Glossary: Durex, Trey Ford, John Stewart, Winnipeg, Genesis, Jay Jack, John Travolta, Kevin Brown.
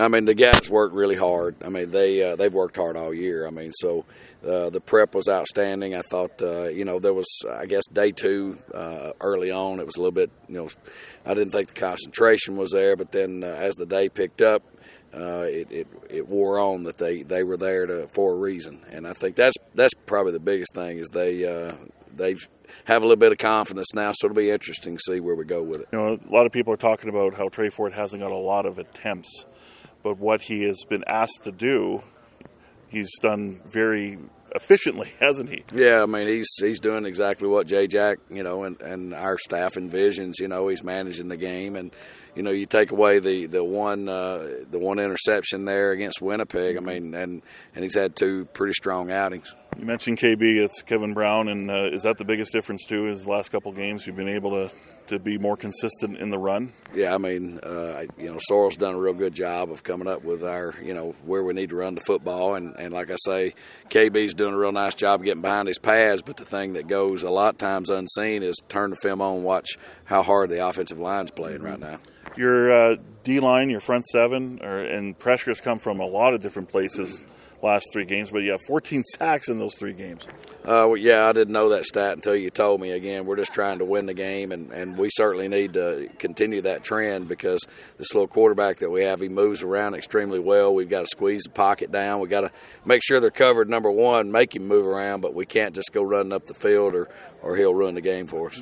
I mean, the guys worked really hard. I mean, they've worked hard all year. I mean, so the prep was outstanding. I thought, there was, I guess, day two early on. It was a little bit, I didn't think the concentration was there. But then as the day picked up, it wore on that they were there for a reason. And I think that's probably the biggest thing is they have a little bit of confidence now, so it'll be interesting to see where we go with it. A lot of people are talking about how Trey Ford hasn't got a lot of attempts, but what he has been asked to do, he's done very efficiently, hasn't he? Yeah, I mean, he's doing exactly what Jay Jack, and our staff envisions. He's managing the game, and you take away the one interception there against Winnipeg. I mean, and he's had two pretty strong outings. You mentioned KB, it's Kevin Brown, and is that the biggest difference too? Is the last couple of games you've been able to be more consistent in the run? Yeah, I mean, Sorrell's done a real good job of coming up with our, where we need to run the football, and like I say, KB's doing a real nice job getting behind his pads. But the thing that goes a lot of times unseen is turn the film on, watch how hard the offensive line's playing right now. Your D-line, your front seven, and pressures come from a lot of different places. Last three games, but you have 14 sacks in those three games. I didn't know that stat until you told me. Again, we're just trying to win the game, and we certainly need to continue that trend because this little quarterback that we have, he moves around extremely well. We've got to squeeze the pocket down. We've got to make sure they're covered, number one, make him move around, but we can't just go running up the field or he'll ruin the game for us.